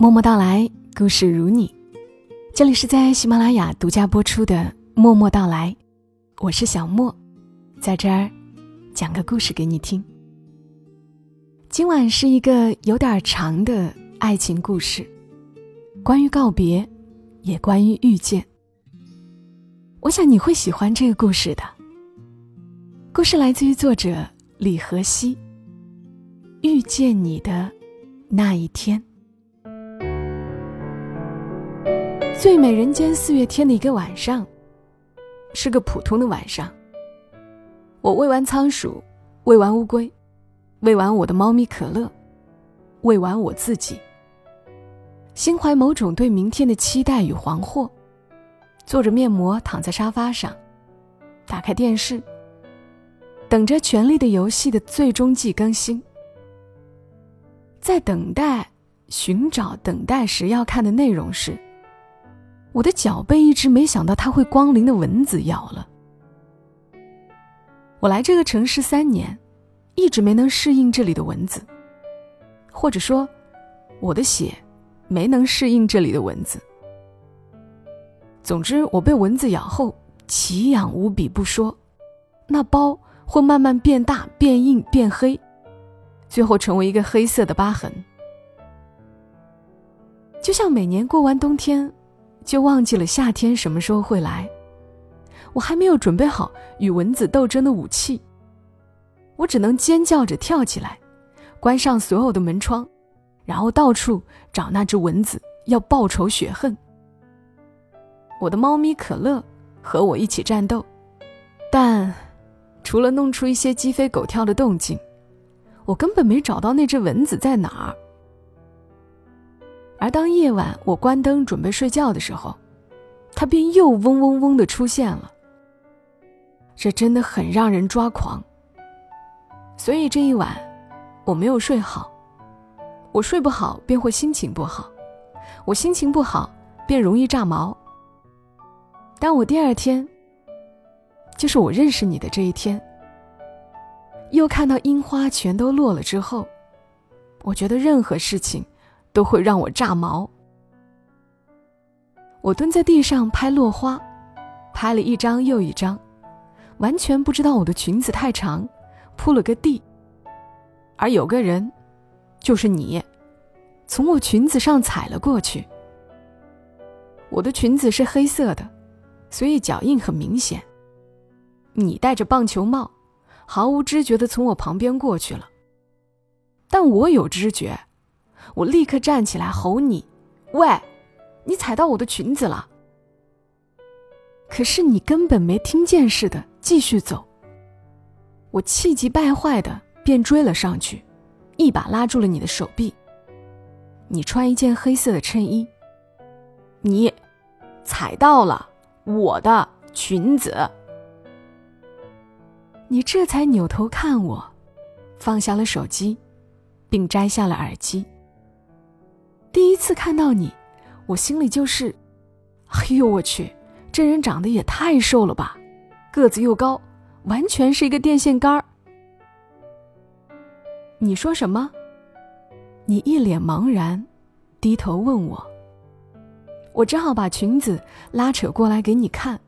默默到来，故事如你。这里是在喜马拉雅独家播出的默默到来，我是小默，在这儿讲个故事给你听。今晚是一个有点长的爱情故事，关于告别，也关于遇见。我想你会喜欢这个故事的。故事来自于作者李荷西，遇见你的那一天。最美人间4月天的一个晚上，是个普通的晚上。我喂完仓鼠，喂完乌龟，喂完我的猫咪可乐，喂完我自己，心怀某种对明天的期待与惶惑，做着面膜，躺在沙发上，打开电视，等着《权力的游戏》的最终季更新，在等待寻找等待时要看的内容时，我的脚被一直没想到它会光临的蚊子咬了。我来这个城市3年，一直没能适应这里的蚊子，或者说我的血没能适应这里的蚊子。总之我被蚊子咬后奇痒无比不说，那包会慢慢变大变硬变黑，最后成为一个黑色的疤痕。就像每年过完冬天就忘记了夏天什么时候会来，我还没有准备好与蚊子斗争的武器，我只能尖叫着跳起来，关上所有的门窗，然后到处找那只蚊子，要报仇雪恨。我的猫咪可乐和我一起战斗，但除了弄出一些鸡飞狗跳的动静，我根本没找到那只蚊子在哪儿。而当夜晚我关灯准备睡觉的时候，它便又嗡嗡嗡地出现了。这真的很让人抓狂。所以这一晚我没有睡好，我睡不好便会心情不好，我心情不好便容易炸毛。但我第二天，就是我认识你的这一天，又看到樱花全都落了之后，我觉得任何事情都会让我炸毛。我蹲在地上拍落花，拍了一张又一张，完全不知道我的裙子太长，铺了个地。而有个人，就是你，从我裙子上踩了过去。我的裙子是黑色的，所以脚印很明显。你戴着棒球帽，毫无知觉地从我旁边过去了。但我有知觉，我立刻站起来吼你，喂，你踩到我的裙子了。可是你根本没听见似的继续走。我气急败坏的便追了上去，一把拉住了你的手臂。你穿一件黑色的衬衣，你踩到了我的裙子。你这才扭头看我，放下了手机，并摘下了耳机。第一次看到你，我心里就是哎呦我去，这人长得也太瘦了吧，个子又高，完全是一个电线杆。你说什么？你一脸茫然，低头问我。我只好把裙子拉扯过来给你看，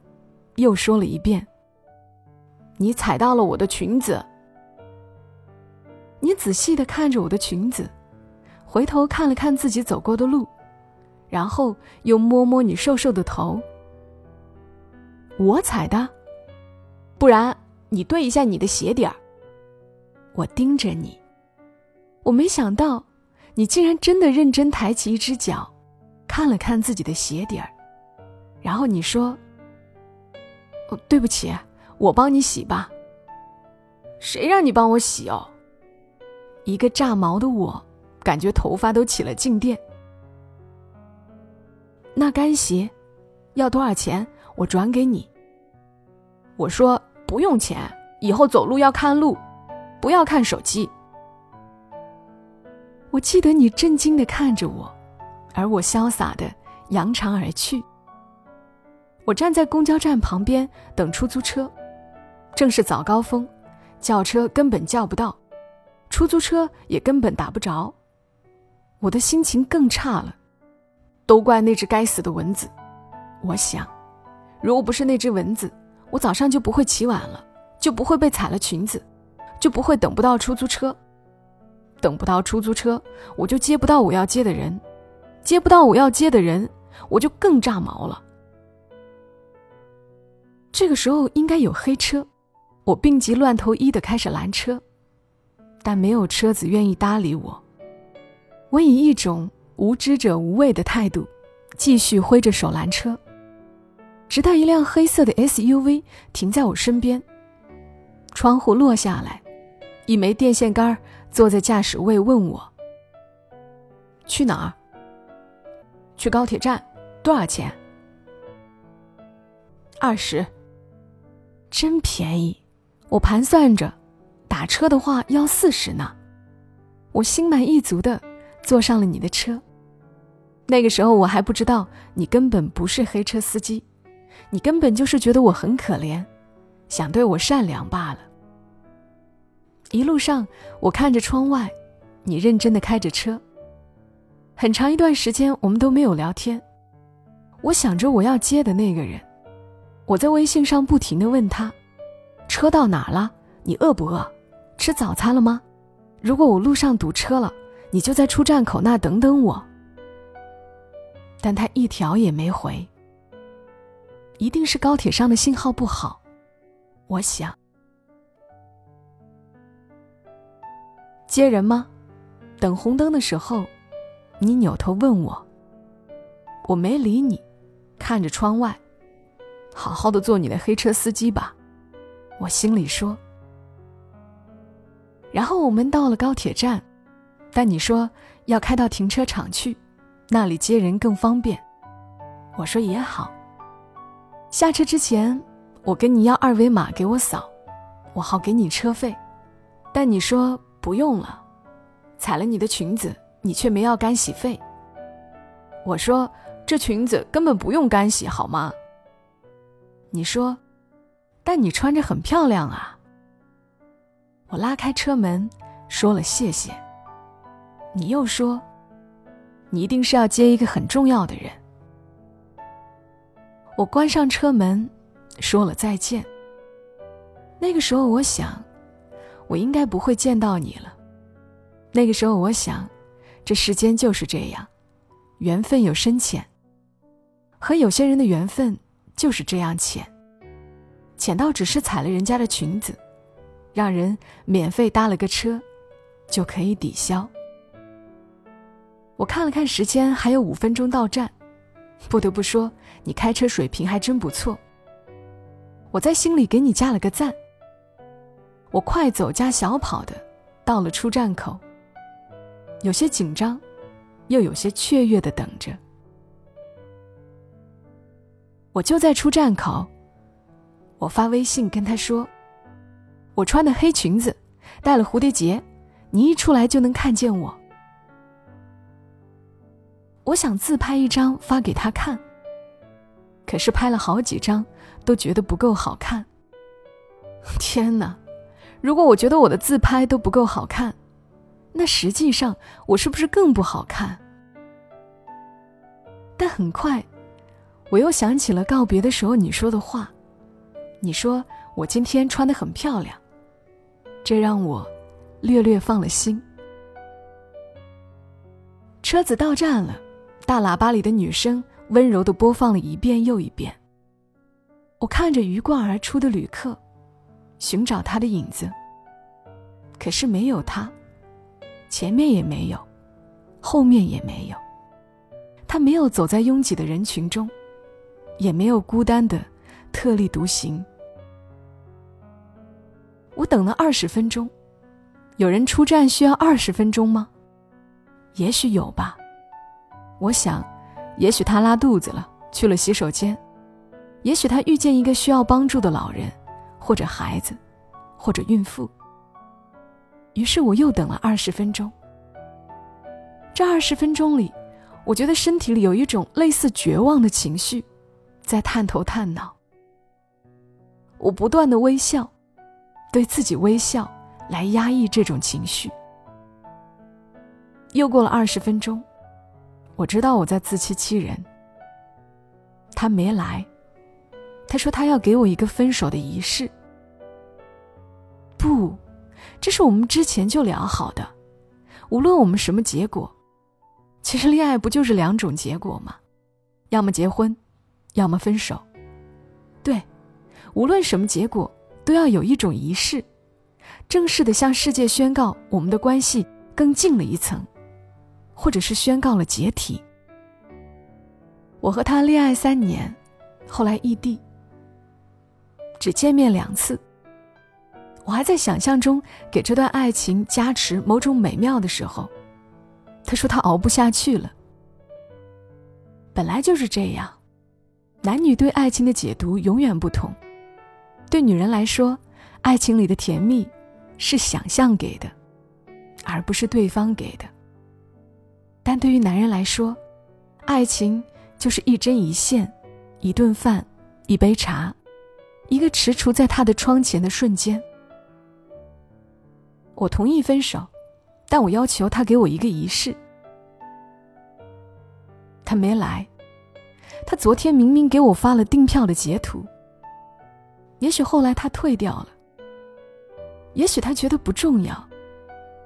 又说了一遍，你踩到了我的裙子。你仔细地看着我的裙子，回头看了看自己走过的路，然后又摸摸你瘦瘦的头。我踩的？不然你对一下你的鞋底儿。我盯着你，我没想到你竟然真的认真抬起一只脚，看了看自己的鞋底儿，然后你说，对不起，我帮你洗吧。谁让你帮我洗哦？一个炸毛的我感觉头发都起了静电。那干鞋要多少钱？我转给你。我说不用钱，以后走路要看路，不要看手机。我记得你震惊地看着我，而我潇洒地扬长而去。我站在公交站旁边等出租车，正是早高峰，叫车根本叫不到，出租车也根本打不着。我的心情更差了，都怪那只该死的蚊子。我想，如果不是那只蚊子，我早上就不会起晚了，就不会被踩了裙子，就不会等不到出租车。等不到出租车，我就接不到我要接的人，接不到我要接的人，我就更炸毛了。这个时候应该有黑车，我病急乱投医地开始拦车，但没有车子愿意搭理我。我以一种无知者无畏的态度继续挥着手拦车，直到一辆黑色的 SUV 停在我身边，窗户落下来，一枚电线杆坐在驾驶位问我：去哪儿？去高铁站，多少钱？20。真便宜，我盘算着打车的话要40呢。我心满意足地坐上了你的车。那个时候我还不知道你根本不是黑车司机，你根本就是觉得我很可怜，想对我善良罢了。一路上我看着窗外，你认真地开着车。很长一段时间我们都没有聊天，我想着我要接的那个人，我在微信上不停地问他，车到哪了？你饿不饿？吃早餐了吗？如果我路上堵车了，你就在出站口那等等我。但他一条也没回，一定是高铁上的信号不好，我想。接人吗？等红灯的时候，你扭头问我，我没理你，看着窗外，好好的做你的黑车司机吧，我心里说。然后我们到了高铁站，但你说要开到停车场去，那里接人更方便，我说也好。下车之前，我跟你要二维码给我扫，我好给你车费，但你说不用了，踩了你的裙子，你却没要干洗费。我说这裙子根本不用干洗好吗？你说但你穿着很漂亮啊。我拉开车门说了谢谢。你又说你一定是要接一个很重要的人。我关上车门说了再见。那个时候我想，我应该不会见到你了。那个时候我想，这世间就是这样，缘分有深浅，和有些人的缘分就是这样浅，浅到只是踩了人家的裙子，让人免费搭了个车就可以抵消。我看了看时间，还有5分钟到站。不得不说，你开车水平还真不错，我在心里给你加了个赞。我快走加小跑的到了出站口，有些紧张，又有些雀跃地等着。我就在出站口，我发微信跟他说，我穿的黑裙子，戴了蝴蝶结，你一出来就能看见我。我想自拍一张发给他看，可是拍了好几张都觉得不够好看。天哪，如果我觉得我的自拍都不够好看，那实际上我是不是更不好看？但很快我又想起了告别的时候你说的话，你说我今天穿得很漂亮，这让我略略放了心。车子到站了，大喇叭里的女声温柔地播放了一遍又一遍。我看着鱼贯而出的旅客，寻找他的影子，可是没有他，前面也没有，后面也没有，他没有走在拥挤的人群中，也没有孤单的特立独行。我等了20分钟，有人出站需要20分钟吗？也许有吧，我想，也许他拉肚子了，去了洗手间，也许他遇见一个需要帮助的老人，或者孩子，或者孕妇。于是我又等了20分钟。这20分钟里，我觉得身体里有一种类似绝望的情绪，在探头探脑。我不断地微笑，对自己微笑，来压抑这种情绪。又过了20分钟，我知道我在自欺欺人。他没来，他说他要给我一个分手的仪式。不，这是我们之前就聊好的，无论我们什么结果，其实恋爱不就是两种结果吗？要么结婚，要么分手。对，无论什么结果，都要有一种仪式，正式的向世界宣告我们的关系更近了一层，或者是宣告了解体。我和他恋爱3年，后来异地，只见面2次。我还在想象中给这段爱情加持某种美妙的时候，他说他熬不下去了。本来就是这样，男女对爱情的解读永远不同。对女人来说，爱情里的甜蜜是想象给的，而不是对方给的。但对于男人来说，爱情就是一针一线，一顿饭，一杯茶，一个踟蹰在他的窗前的瞬间。我同意分手，但我要求他给我一个仪式。他没来，他昨天明明给我发了订票的截图。也许后来他退掉了，也许他觉得不重要，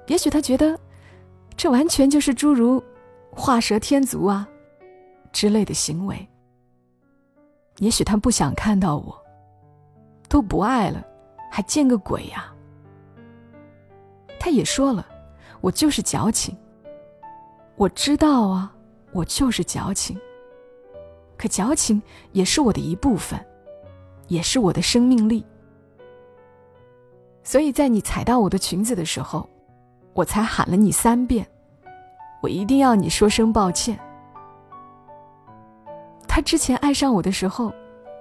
也许他觉得这完全就是诸如画蛇添足啊之类的行为，也许他不想看到我，都不爱了还见个鬼呀！他也说了，我就是矫情。我知道啊，我就是矫情，可矫情也是我的一部分，也是我的生命力。所以在你踩到我的裙子的时候，我才喊了你3遍，我一定要你说声抱歉。他之前爱上我的时候，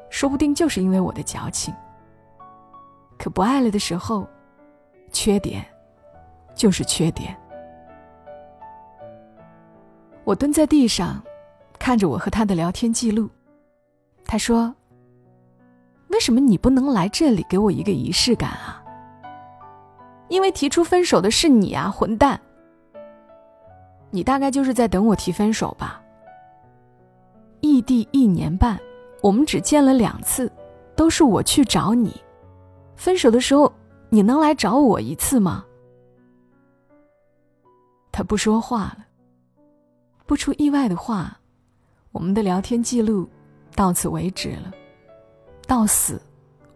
说不定就是因为我的矫情，可不爱了的时候，缺点就是缺点。我蹲在地上，看着我和他的聊天记录，他说，为什么你不能来这里给我一个仪式感啊？因为提出分手的是你啊，混蛋！你大概就是在等我提分手吧。异地1年半，我们只见了2次，都是我去找你。分手的时候，你能来找我1次吗？他不说话了。不出意外的话，我们的聊天记录到此为止了。到死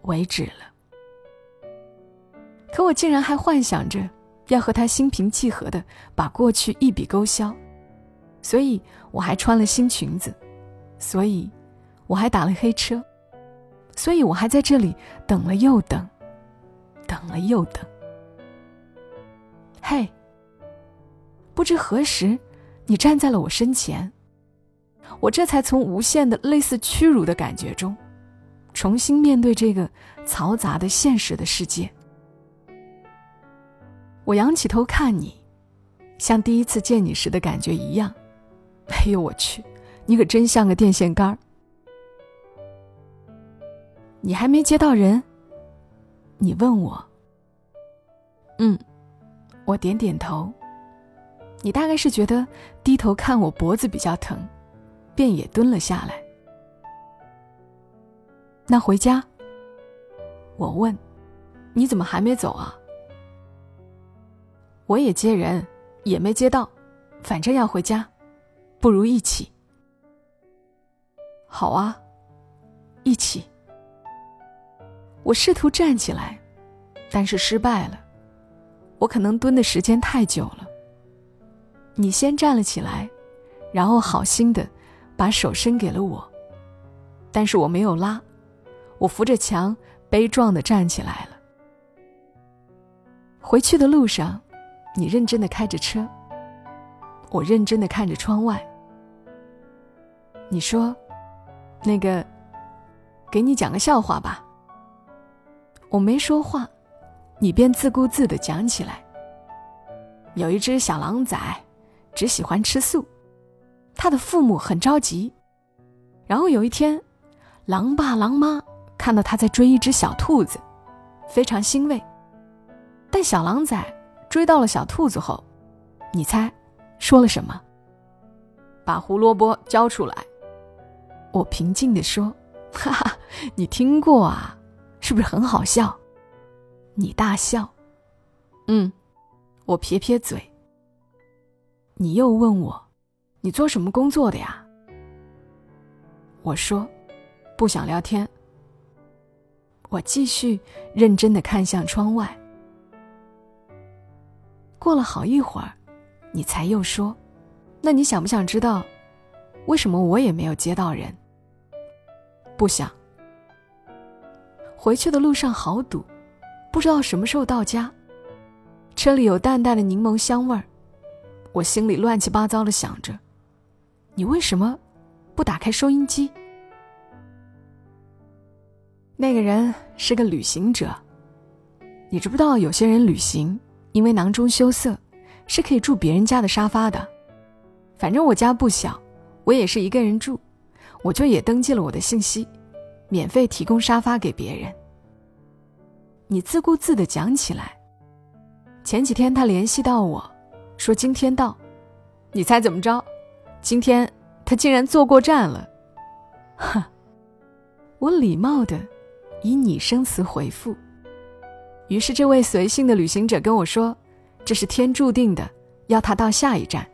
为止了。可我竟然还幻想着要和他心平气和地把过去一笔勾销，所以我还穿了新裙子，所以我还打了黑车，所以我还在这里等了又等，等了又等。嘿，不知何时你站在了我身前，我这才从无限的类似屈辱的感觉中重新面对这个嘈杂的现实的世界。我仰起头看你，像第一次见你时的感觉一样。哎呦我去，你可真像个电线杆。你还没接到人？你问我。嗯，我点点头。你大概是觉得低头看我脖子比较疼，便也蹲了下来。那回家？我问，你怎么还没走啊？我也接人，也没接到，反正要回家，不如一起。好啊，一起。我试图站起来，但是失败了，我可能蹲的时间太久了。你先站了起来，然后好心地把手伸给了我，但是我没有拉。我扶着墙，悲壮地站起来了。回去的路上，你认真地开着车，我认真地看着窗外。你说，那个，给你讲个笑话吧。我没说话，你便自顾自地讲起来。有一只小狼崽，只喜欢吃素，他的父母很着急。然后有一天，狼爸狼妈看到他在追一只小兔子，非常欣慰。但小狼崽追到了小兔子后，你猜说了什么？把胡萝卜交出来。我平静地说，哈哈，你听过啊，是不是很好笑？你大笑。嗯，我撇撇嘴。你又问我，你做什么工作的呀？我说，不想聊天。我继续认真地看向窗外。过了好一会儿，你才又说，那你想不想知道为什么我也没有接到人？不想。回去的路上好堵，不知道什么时候到家。车里有淡淡的柠檬香味儿，我心里乱七八糟的想着，你为什么不打开收音机？那个人是个旅行者，你知不知道有些人旅行因为囊中羞涩，是可以住别人家的沙发的。反正我家不小，我也是一个人住，我就也登记了我的信息，免费提供沙发给别人。你自顾自地讲起来，前几天他联系到我，说今天到，你猜怎么着？今天他竟然坐过站了。哼，我礼貌地以拟声词回复。于是这位随性的旅行者跟我说，这是天注定的，要他到下一站，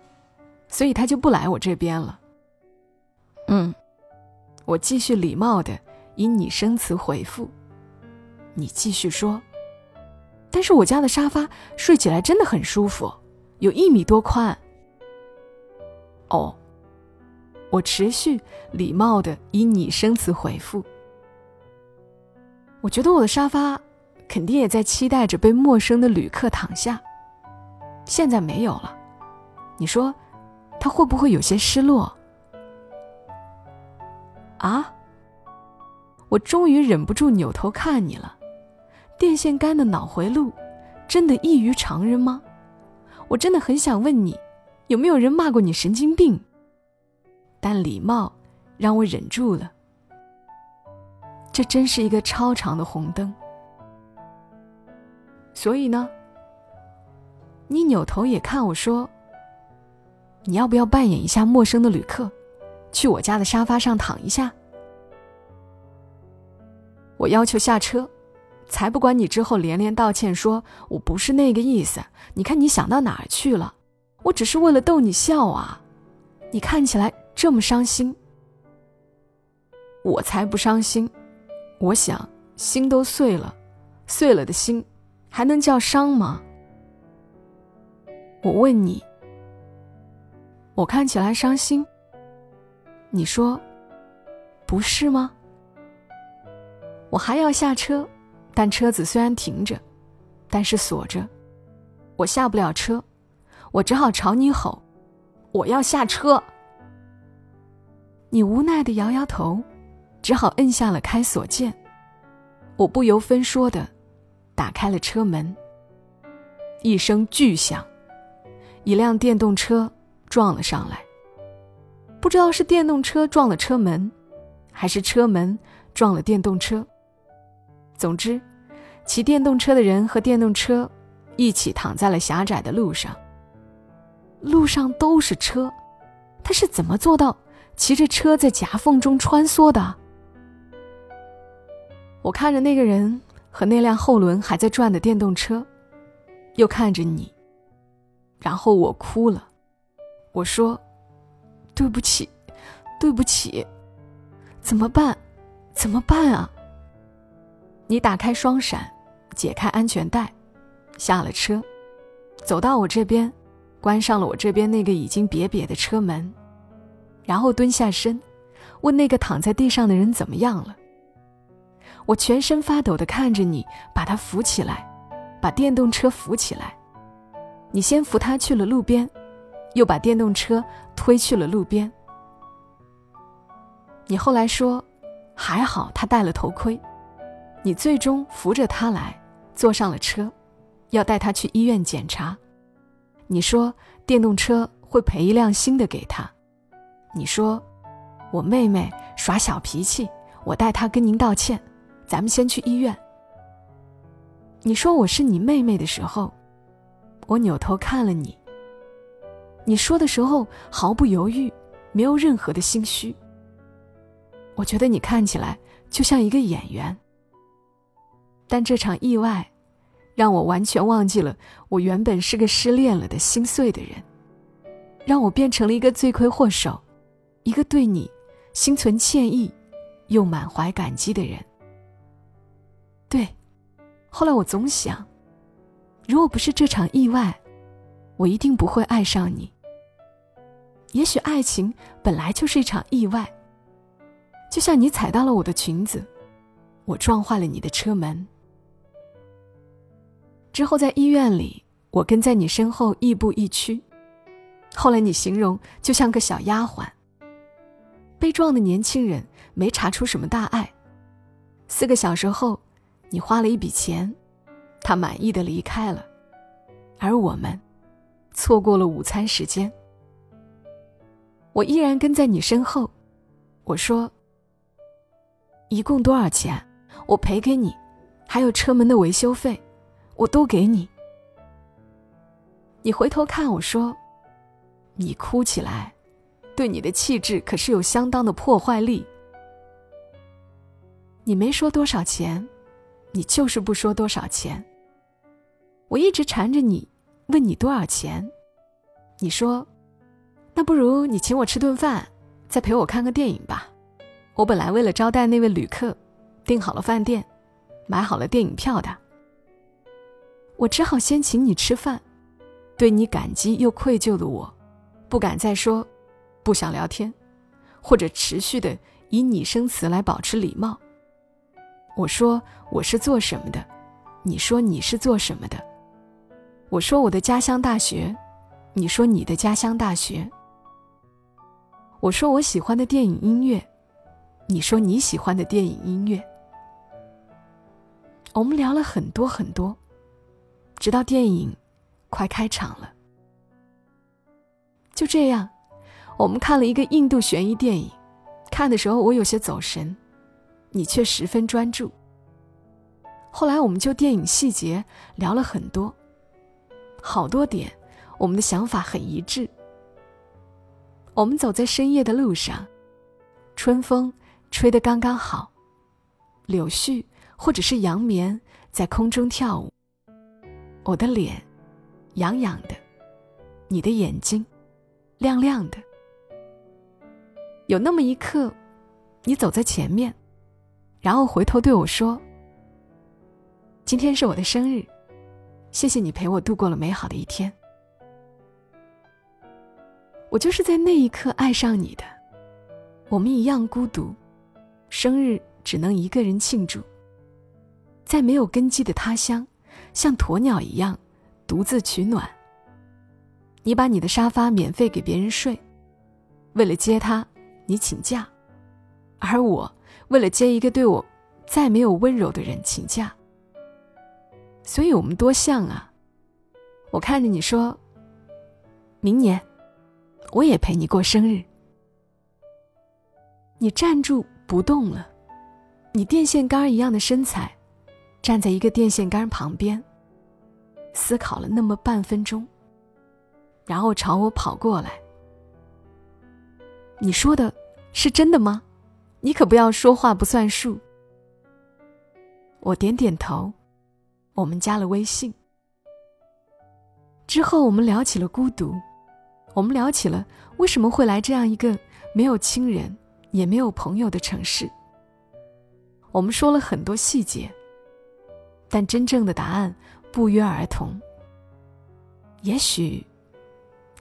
所以他就不来我这边了。嗯，我继续礼貌地以拟声词回复。你继续说，但是我家的沙发睡起来真的很舒服，有1米多宽。哦，我持续礼貌地以拟声词回复。我觉得我的沙发肯定也在期待着被陌生的旅客躺下，现在没有了，你说他会不会有些失落啊？我终于忍不住扭头看你了。电线杆的脑回路真的异于常人吗？我真的很想问你，有没有人骂过你神经病？但礼貌让我忍住了。这真是一个超长的红灯。所以呢，你扭头也看我说，你要不要扮演一下陌生的旅客，去我家的沙发上躺一下？我要求下车，才不管你之后连连道歉说，我不是那个意思，你看你想到哪儿去了，我只是为了逗你笑啊，你看起来这么伤心。我才不伤心，我想心都碎了，碎了的心还能叫伤吗？我问你，我看起来伤心，你说不是吗？我还要下车，但车子虽然停着，但是锁着，我下不了车，我只好朝你吼，我要下车。你无奈地摇摇头，只好摁下了开锁键，我不由分说的打开了车门，一声巨响，一辆电动车撞了上来。不知道是电动车撞了车门，还是车门撞了电动车。总之，骑电动车的人和电动车一起躺在了狭窄的路上。路上都是车，他是怎么做到骑着车在夹缝中穿梭的？我看着那个人和那辆后轮还在转的电动车，又看着你，然后我哭了。我说，对不起，对不起，怎么办？怎么办啊？你打开双闪，解开安全带，下了车，走到我这边，关上了我这边那个已经瘪瘪的车门，然后蹲下身，问那个躺在地上的人怎么样了。我全身发抖地看着你，把他扶起来，把电动车扶起来。你先扶他去了路边，又把电动车推去了路边。你后来说，还好他戴了头盔。你最终扶着他来，坐上了车，要带他去医院检查。你说电动车会赔一辆新的给他。你说，我妹妹耍小脾气，我代她跟您道歉。咱们先去医院。你说我是你妹妹的时候，我扭头看了你。你说的时候毫不犹豫，没有任何的心虚。我觉得你看起来就像一个演员。但这场意外让我完全忘记了我原本是个失恋了的心碎的人，让我变成了一个罪魁祸首，一个对你心存歉意又满怀感激的人。对，后来我总想，如果不是这场意外，我一定不会爱上你。也许爱情本来就是一场意外，就像你踩到了我的裙子，我撞坏了你的车门。之后在医院里，我跟在你身后亦步亦趋，后来你形容就像个小丫鬟。被撞的年轻人没查出什么大碍，4个小时后你花了一笔钱，他满意的离开了，而我们错过了午餐时间。我依然跟在你身后，我说一共多少钱，我赔给你，还有车门的维修费我都给你。你回头看我说，你哭起来对你的气质可是有相当的破坏力。你没说多少钱，你就是不说多少钱。我一直缠着你问你多少钱，你说那不如你请我吃顿饭，再陪我看个电影吧。我本来为了招待那位旅客订好了饭店，买好了电影票的，我只好先请你吃饭。对你感激又愧疚的我，不敢再说不想聊天，或者持续的以拟声词来保持礼貌。我说我是做什么的，你说你是做什么的，我说我的家乡大学，你说你的家乡大学，我说我喜欢的电影音乐，你说你喜欢的电影音乐。我们聊了很多很多，直到电影快开场了。就这样，我们看了一个印度悬疑电影，看的时候我有些走神，你却十分专注。后来我们就电影细节聊了很多，好多点我们的想法很一致。我们走在深夜的路上，春风吹得刚刚好，柳絮或者是杨棉在空中跳舞。我的脸痒痒的，你的眼睛亮亮的。有那么一刻，你走在前面，然后回头对我说，今天是我的生日，谢谢你陪我度过了美好的一天。我就是在那一刻爱上你的。我们一样孤独，生日只能一个人庆祝，在没有根基的他乡，像鸵鸟一样独自取暖。你把你的沙发免费给别人睡，为了接他你请假，而我为了接一个对我再没有温柔的人请假。所以我们多像啊。我看着你说，明年我也陪你过生日。你站住不动了，你电线杆一样的身材站在一个电线杆旁边，思考了那么半分钟，然后朝我跑过来。你说的是真的吗？你可不要说话不算数。我点点头，我们加了微信。之后我们聊起了孤独，我们聊起了为什么会来这样一个没有亲人也没有朋友的城市。我们说了很多细节，但真正的答案不约而同。也许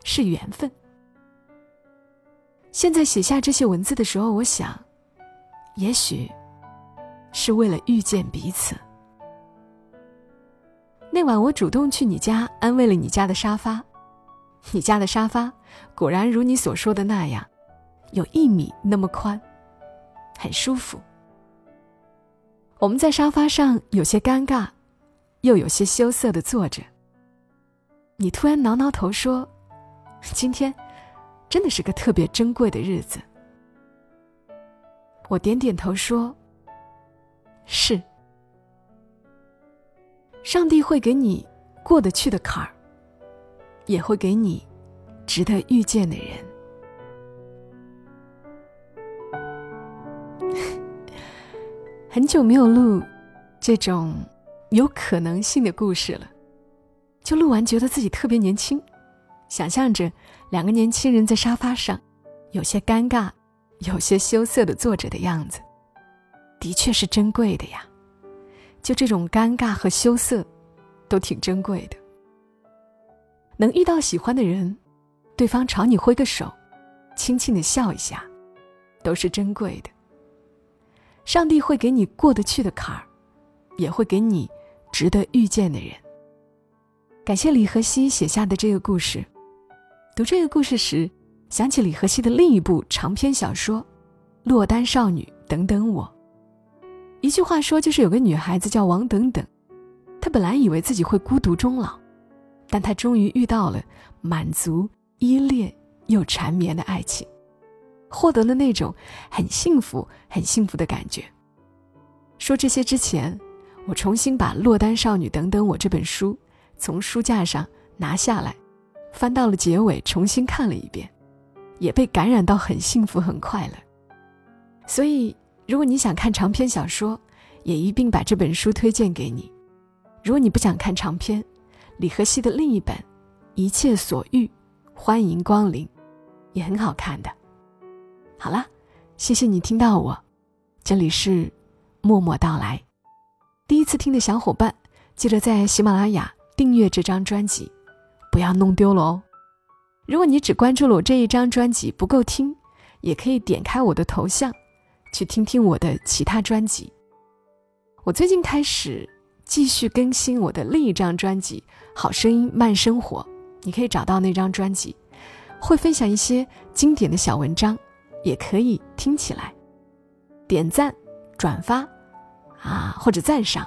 是缘分。现在写下这些文字的时候，我想，也许是为了遇见彼此。那晚我主动去你家安慰了你家的沙发，你家的沙发果然如你所说的那样，有1米那么宽，很舒服。我们在沙发上有些尴尬又有些羞涩地坐着，你突然挠挠头说，今天真的是个特别珍贵的日子。我点点头说，是。上帝会给你过得去的坎儿，也会给你值得遇见的人。很久没有录这种有可能性的故事了，就录完觉得自己特别年轻，想象着两个年轻人在沙发上，有些尴尬，有些羞涩地坐着的样子，的确是珍贵的呀。就这种尴尬和羞涩都挺珍贵的。能遇到喜欢的人，对方朝你挥个手，轻轻地笑一下，都是珍贵的。上帝会给你过得去的坎儿，也会给你值得遇见的人。感谢李和熙写下的这个故事。读这个故事时，想起李和熙的另一部长篇小说《落单少女》等等我。一句话说，就是有个女孩子叫王等等，她本来以为自己会孤独终老，但她终于遇到了满足、依恋又缠绵的爱情，获得了那种很幸福、很幸福的感觉。说这些之前，我重新把《落单少女等等我》这本书从书架上拿下来，翻到了结尾，重新看了一遍，也被感染到很幸福很快乐。所以如果你想看长篇小说，也一并把这本书推荐给你。如果你不想看长篇，李和熙的另一本《一切所欲》欢迎光临，也很好看的。好啦，谢谢你听到我，这里是默默到来。第一次听的小伙伴记得在喜马拉雅订阅这张专辑，不要弄丢了哦。如果你只关注了我这一张专辑不够听，也可以点开我的头像去听听我的其他专辑。我最近开始继续更新我的另一张专辑《好声音慢生活》，你可以找到那张专辑，会分享一些经典的小文章，也可以听起来。点赞、转发啊，或者赞赏，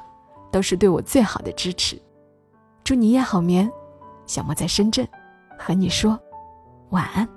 都是对我最好的支持。祝你夜好眠，小莫在深圳和你说晚安。